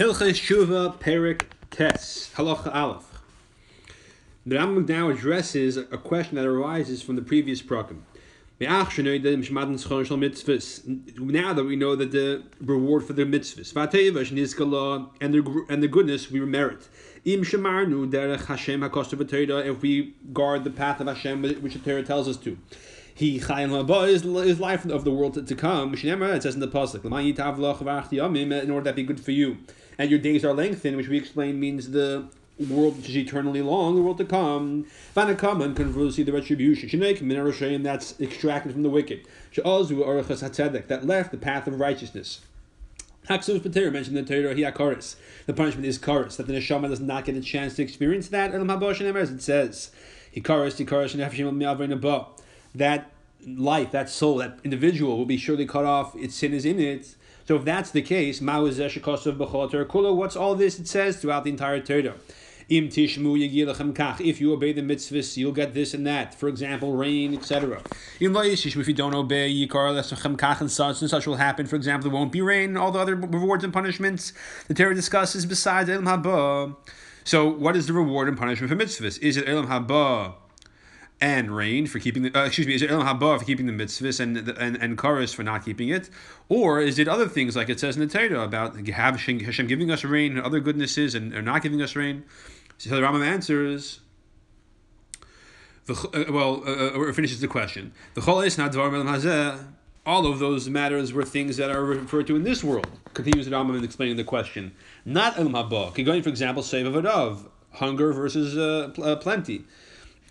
Hilchot Teshuvah Perik Tes Halacha Aleph. The Rambam now addresses a question that arises from the previous prakim. Now that we know that the reward for the mitzvahs and the goodness we merit, if we guard the path of Hashem which the Torah tells us to, He is life of the world to come. It says in the pasuk, in order that be good for you, and your days are lengthened, which we explain means the world which is eternally long, the world to come. And conversely, the retribution that's extracted from the wicked, that left the path of righteousness. Mentioned in the Torah, the punishment is karis, that the neshama does not get a chance to experience that. Olam HaBa, as it says, that life, that soul, that individual will be surely cut off. Its sin is in it. So if that's the case, what's all this it says throughout the entire Torah? If you obey the mitzvahs, you'll get this and that. For example, rain, etc. If you don't obey, and such will happen. For example, there won't be rain, and all the other rewards and punishments the Torah discusses besides Olam HaBa. So what is the reward and punishment for mitzvahs? Is it Olam HaBa and rain for keeping the is it Olam HaBa for keeping the mitzvahs and karis for not keeping it, or is it other things like it says in the Torah about Hashem giving us rain and other goodnesses and not giving us rain? So the Rambam answers, or finishes the question. All of those matters were things that are referred to in this world. Continues the Rambam in explaining the question, not Olam HaBa. Going, for example, save of a dove, hunger versus plenty.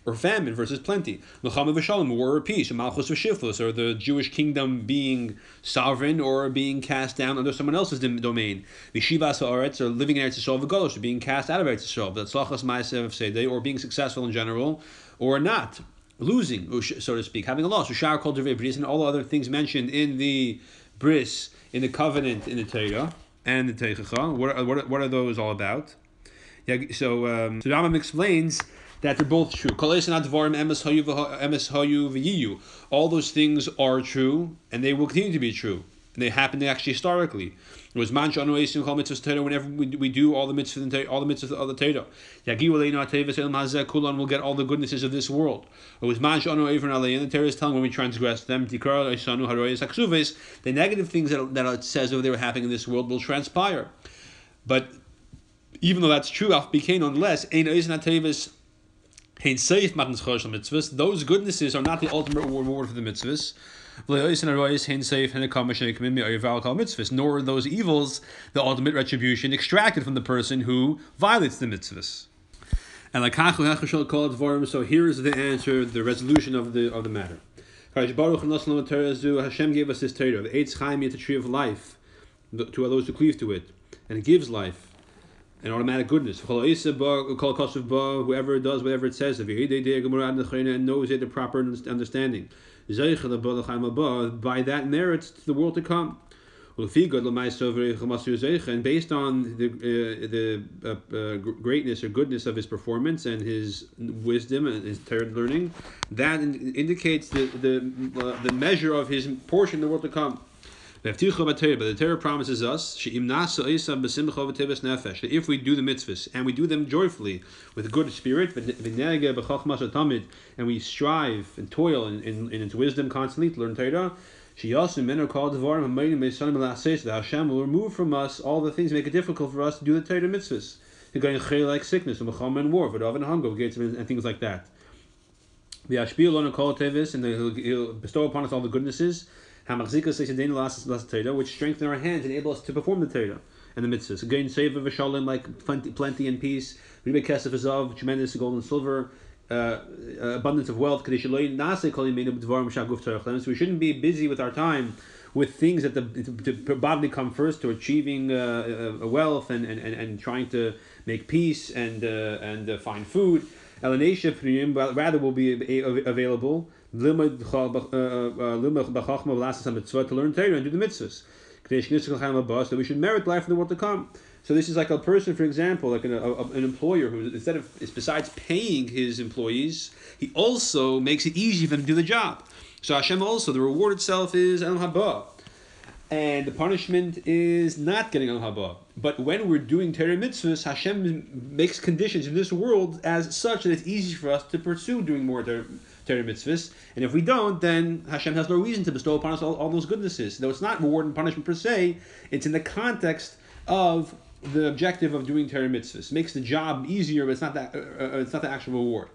Or famine versus plenty, war or peace, or the Jewish kingdom being sovereign or being cast down under someone else's domain, or living in Eretz Yisrael, or being cast out of Eretz Yisrael, that's Lachas Ma'asev Sedei, or being successful in general, or not losing, so to speak, having a loss, and all the other things mentioned in the bris, in the covenant, in the Torah, and the Tochacha. What are those all about? Yeah, so Rambam explains that they're both true. All those things are true, and they will continue to be true. And they happened actually historically. It was whenever we do all the mitzvahs, of the Torah, will get all the goodnesses of this world. It was and the Torah is telling when we transgress them, the negative things that it says over there happening in this world will transpire. But even though that's true, nonetheless, those goodnesses are not the ultimate reward for the mitzvahs, nor are those evils the ultimate retribution extracted from the person who violates the mitzvahs. And so here is the answer, the resolution of the matter. Hashem gave us this Torah, the Eitz Chaim, the tree of life, to those who cleave to it, and it gives life. And automatic goodness. Whoever does whatever it says, and knows it, the proper understanding. By that merits to the world to come. And based on the greatness or goodness of his performance and his wisdom and his learning, that indicates the measure of his portion in the world to come. But the Torah promises us that if we do the mitzvahs and we do them joyfully with a good spirit, and we strive and toil in its wisdom constantly to learn Torah, that Hashem will remove from us all the things that make it difficult for us to do the Torah mitzvahs, like sickness and war, and hunger and things like that. And He'll bestow upon us all the goodnesses which strengthen our hands and enable us to perform the Torah and the mitzvahs. Again, save of Shalah, like plenty and peace, tremendous gold and silver, abundance of wealth. So we shouldn't be busy with our time with things that the bodily come first, to achieving wealth and trying to make peace and find food. Rather will be available to learn Torah and do the mitzvahs, so we should merit life in the world to come. So this is like a person, for example, like an employer who, besides paying his employees, he also makes it easy for them to do the job. So Hashem also, the reward itself is Olam HaBa. and the punishment is not getting Olam HaBa. But when we're doing Torah mitzvahs, Hashem makes conditions in this world as such that it's easy for us to pursue doing more Torah mitzvahs. And if we don't, then Hashem has no reason to bestow upon us all those goodnesses. Though it's not reward and punishment per se, it's in the context of the objective of doing Torah mitzvahs. It makes the job easier, but it's not the actual reward.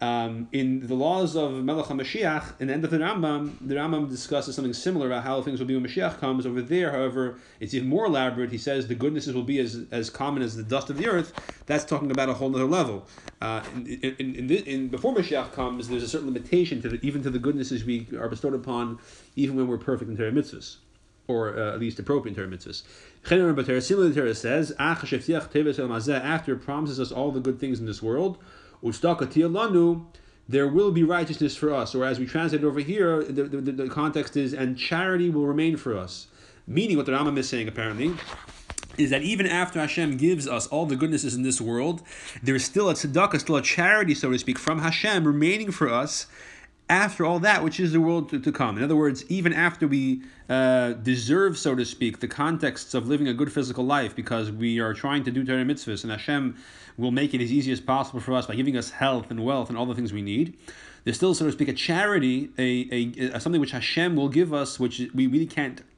In the laws of Melech HaMashiach, in the end of the Rambam discusses something similar about how things will be when Mashiach comes. Over there, however, it's even more elaborate. He says the goodnesses will be as common as the dust of the earth. That's talking about a whole other level. Before Mashiach comes, there's a certain limitation to even to the goodnesses we are bestowed upon, even when we're perfect in Torah mitzvahs, or at least appropriate Torah mitzvahs. Similarly, the Torah says, after it promises us all the good things in this world, there will be righteousness for us, or as we translate over here, the context is, and charity will remain for us. Meaning what the Rambam is saying, apparently, is that even after Hashem gives us all the goodnesses in this world, there is still a tzedakah, still a charity, so to speak, from Hashem remaining for us after all that, which is the world to come. In other words, even after we deserve, so to speak, the contexts of living a good physical life, because we are trying to do Torah mitzvahs, and Hashem will make it as easy as possible for us by giving us health and wealth and all the things we need, there's still, so to speak, a charity, a something which Hashem will give us, which we really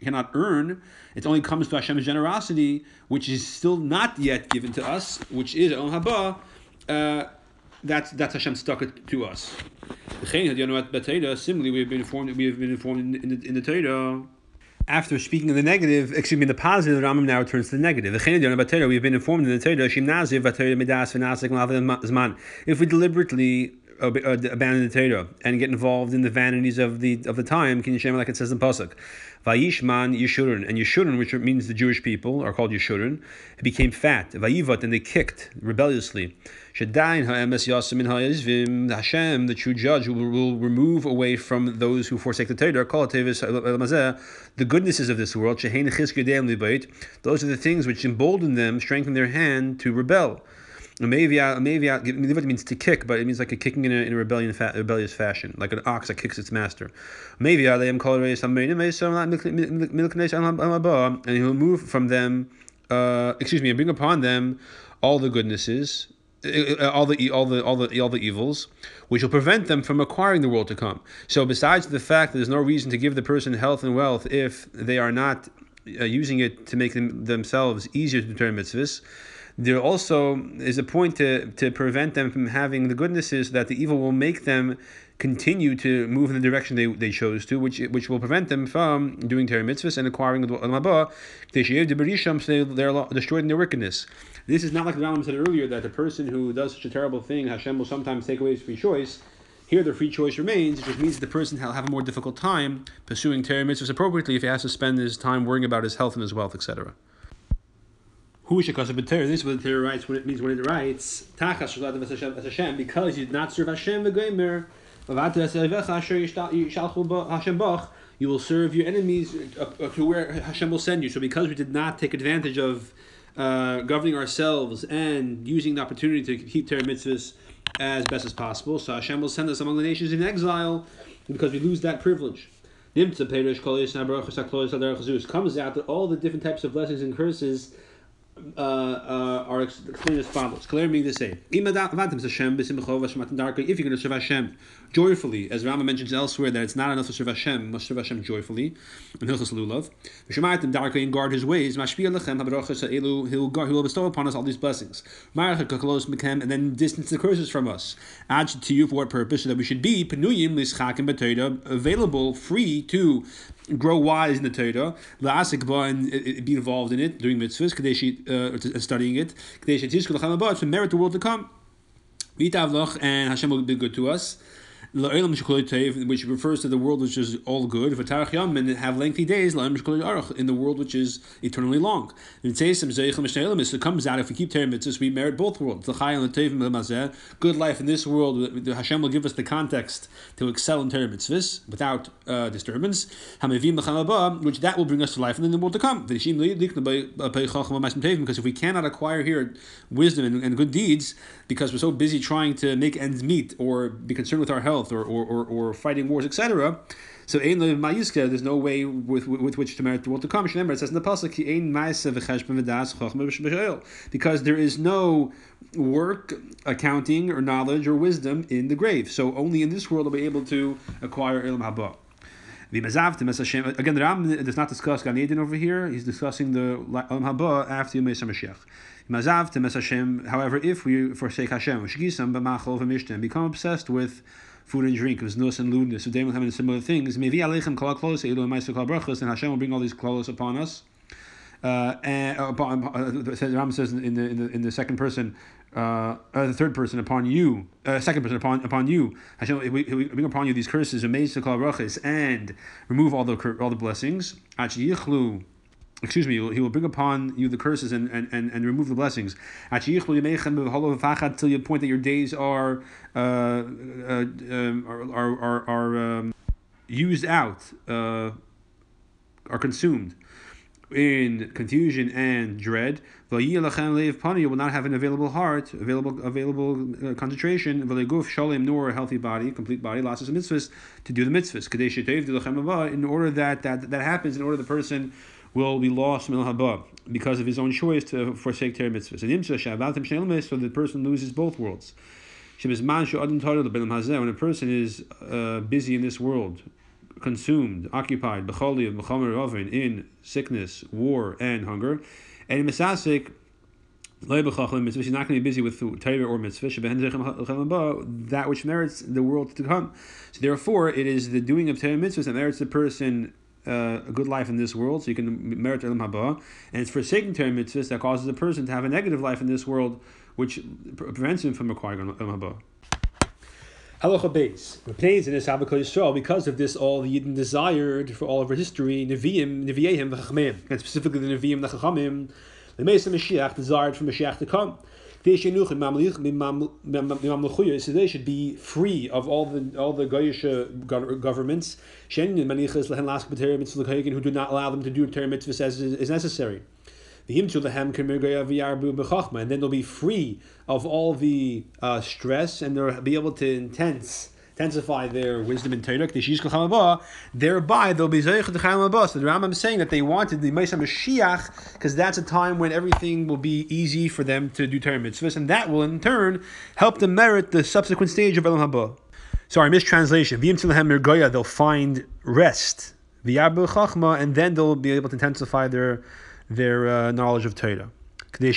cannot earn. It only comes to Hashem's generosity, which is still not yet given to us, which is Olam HaBa. That's Hashem's tzedakah to us. Similarly, we have been informed in the Torah. After speaking of the negative, the positive, the Rambam now turns to the negative. We have been informed in the Torah, if we deliberately abandon the Torah and get involved in the vanities of the time, like it says in Pasuk, Vayishman Yeshurun, and Yeshurun, which means the Jewish people are called Yeshurun, became fat, Vayivat, and they kicked rebelliously. Hashem, the true judge, will remove away from those who forsake the Torah, the goodnesses of this world, those are the things which embolden them, strengthen their hand to rebel. Mevia means to kick, but it means like a kicking in a rebellious fashion, like an ox that kicks its master. And he'll move from them, and bring upon them all the goodnesses, all the evils, which will prevent them from acquiring the world to come. So besides the fact that there's no reason to give the person health and wealth if they are not using it to make themselves easier to determine mitzvahs, there also is a point to prevent them from having the goodnesses, that the evil will make them continue to move in the direction they chose to, which will prevent them from doing Torah mitzvahs and acquiring the Olam HaBa. They're destroyed in their wickedness. This is not like the Rambam said earlier, that the person who does such a terrible thing, Hashem will sometimes take away his free choice. Here the free choice remains, which means the person will have a more difficult time pursuing Torah mitzvahs appropriately if he has to spend his time worrying about his health and his wealth, etc. This is what the Torah writes, when it means when it writes, because you did not serve Hashem, you will serve your enemies to where Hashem will send you. So because we did not take advantage of governing ourselves and using the opportunity to keep Torah mitzvahs as best as possible, so Hashem will send us among the nations in exile because we lose that privilege. Comes out that all the different types of blessings and curses are explained as follows. Clear meaning to say, if you're going to serve Hashem joyfully, as Rama mentions elsewhere, that it's not enough to serve Hashem, must serve Hashem joyfully, in Hilchot Lulav, and guard his ways, he will bestow upon us all these blessings, and then distance the curses from us, to you for what purpose, so that we should be available, free to grow wise in the Torah, and be involved in it, doing mitzvahs, studying it, to merit the world to come. And Hashem will be good to us, which refers to the world which is all good, and have lengthy days in the world which is eternally long. And it comes out, if we keep Torah mitzvahs, we merit both worlds. Good life in this world, Hashem will give us the context to excel in Torah mitzvahs without disturbance, which that will bring us to life in the world to come. Because if we cannot acquire here wisdom and good deeds, because we're so busy trying to make ends meet or be concerned with our health, health or fighting wars, etc. So ein lo ma'iska, there's no way with which to merit the world to come. Remember, it says in the pasuk, ki ein ma'isa v'cheshbon v'das chachma b'shel, because there is no work, accounting, or knowledge, or wisdom in the grave. So only in this world will be able to acquire Olam HaBa. Again, the Rambam does not discuss Gan Eden over here. He's discussing the Olam HaBa after Yemei Mashiach. However, if we forsake Hashem, become obsessed with food and drink, with nos and lewdness, with daimon and similar things, and Hashem will bring all these klalos upon us. Ram says in the second person, the third person, upon you, second person, upon you, Hashem, we bring upon you these curses, and remove all the blessings. He will bring upon you the curses and remove the blessings. Until the point that your days are used out, are consumed in confusion and dread. You will not have an available heart, available concentration, nor a healthy body, complete body, lots of mitzvahs to do the mitzvahs. In order that happens, in order the person will be lost from Olam HaBa because of his own choice to forsake Torah mitzvahs. So the person loses both worlds. When a person is busy in this world, consumed, occupied, in sickness, war, and hunger, and misasik, he's not going to be busy with Torah or mitzvah, that which merits the world to come. So therefore, it is the doing of Torah mitzvahs that merits the person a good life in this world, so you can merit Olam HaBa, and it's forsaking Torah mitzvahs that causes a person to have a negative life in this world, which prevents him from acquiring Olam HaBa. Halacha Beis. Repays in this Habakol Yisrael, because of this, all the Yidden desired for all of our history, Neviyim, Chachamim, and specifically the Neviyim, the Chachamim, the Meis Mashiach desired for Mashiach to come. So they should be free of all the Goyish governments who do not allow them to do Torah mitzvahs as is necessary. And then they'll be free of all the stress, and they'll be able to intensify their wisdom in Torah, thereby they'll be Zayhar. So the Rambam is saying that they wanted the Mashiach because that's a time when everything will be easy for them to do Torah mitzvahs, and that will in turn help them merit the subsequent stage of Olam HaBa. Sorry, mistranslation. They'll find rest, and then they'll be able to intensify their knowledge of Torah. They'll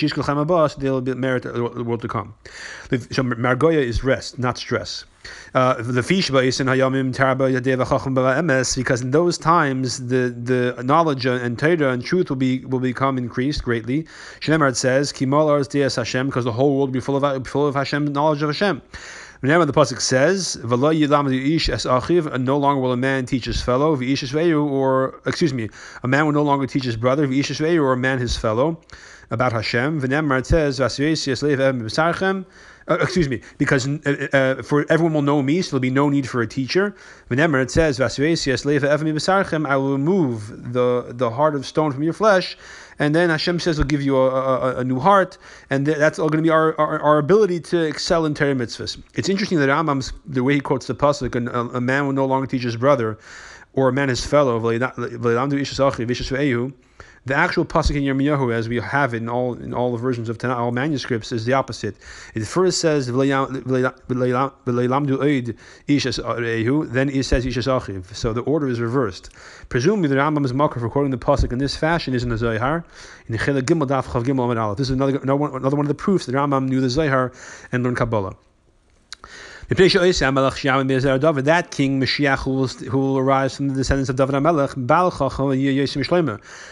merit the world to come. So Margoya is rest, not stress. Because in those times the knowledge and Torah and truth will become increased greatly. It says, because the whole world will be full of Hashem, knowledge of Hashem. Remember, the pasuk says, and no longer will a man teach his fellow, a man will no longer teach his brother, or a man his fellow, about Hashem. It says, because for everyone will know me, so there'll be no need for a teacher. It says, I will remove the heart of stone from your flesh, and then Hashem says, I'll give you a new heart, and that's all going to be our ability to excel in Torah mitzvahs. It's interesting that Rambam, the way he quotes the pasuk, a man will no longer teach his brother, or a man his fellow, the actual pasuk in Yirmiyahu, as we have it in all the versions of Tanakh, all manuscripts, is the opposite. It first says, then it says ish achiv. So the order is reversed. Presumably, the Rambam's makar for quoting the pasuk in this fashion is in the Zayhar. In the Chilek Gimel Daf Chav Gimel Amud Aleph. This is another one of the proofs that Rambam knew the Zayhar and learned Kabbalah. That king, Mashiach, who will arise from the descendants of David HaMelech,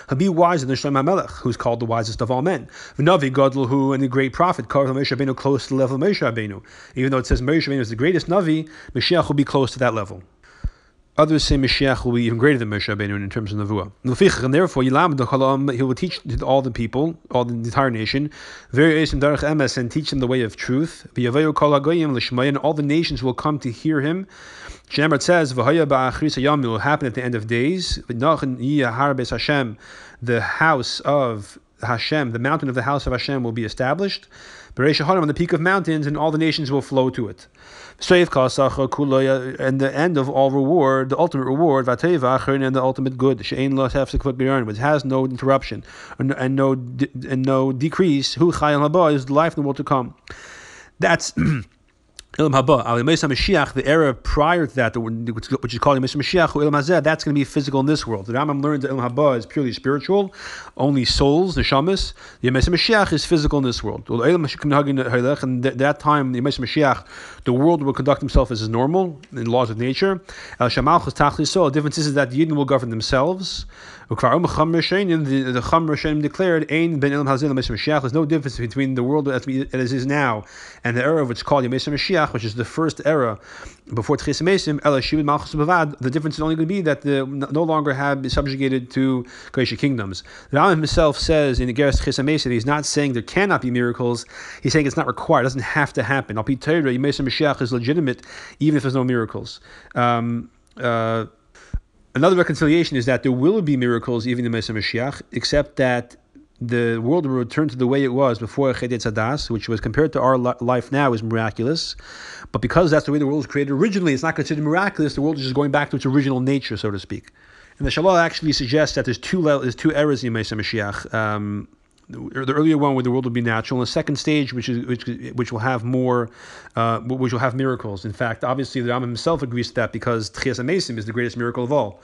he'll be wiser than Shlomo HaMelech, who's called the wisest of all men. Navi Gadol, who, and the great prophet, Moshe Rabbeinu, close to the level of Moshe Rabbeinu. Even though it says Moshe Rabbeinu is the greatest Navi, Mashiach will be close to that level. Others say Mashiach will be even greater than Moshe Rabbeinu in terms of Nevuah. And therefore, he will teach to all the people, all the entire nation, and teach them the way of truth. And all the nations will come to hear him. It says, it will happen at the end of days. The house of Hashem, the mountain of the house of Hashem, will be established, Bereish HaHarim, on the peak of mountains, and all the nations will flow to it. And the end of all reward, the ultimate reward, and the ultimate good, which has no interruption and no decrease, who is the life in the world to come. That's Olam HaBa. Mashiach, the era prior to that, which is called Mashiach, Olam HaZeh, that's going to be physical in this world. The Rambam learned that Olam HaBa is purely spiritual, only souls, neshamas. The Mashiach is physical in this world. And at that time, the Mashiach, the world will conduct himself as is normal, in laws of nature. The difference is that the Yidden will govern themselves. The Chum Rishonim declared, there's no difference between the world as it is now and the era of what's called Mashiach, which is the first era before Techiyas Hameisim. The difference is only going to be that they no longer have been subjugated to Gracious kingdoms. The Rambam himself says in the Eretz Yisrael, he's not saying there cannot be miracles, he's saying it's not required, it doesn't have to happen. Al Pi Torah, Mashiach is legitimate even if there's no miracles. Another reconciliation is that there will be miracles even in Mashiach, except that the world will return to the way it was before Chet Eitz Hadas, which was compared to our life now is miraculous. But because that's the way the world was created originally, it's not considered miraculous. The world is just going back to its original nature, so to speak. And the Shalah actually suggests that there's two eras in Mashiach. The earlier one, where the world will be natural, and the second stage, which will have miracles. In fact, obviously, the Rambam himself agrees to that because Techiyas Hameisim is the greatest miracle of all.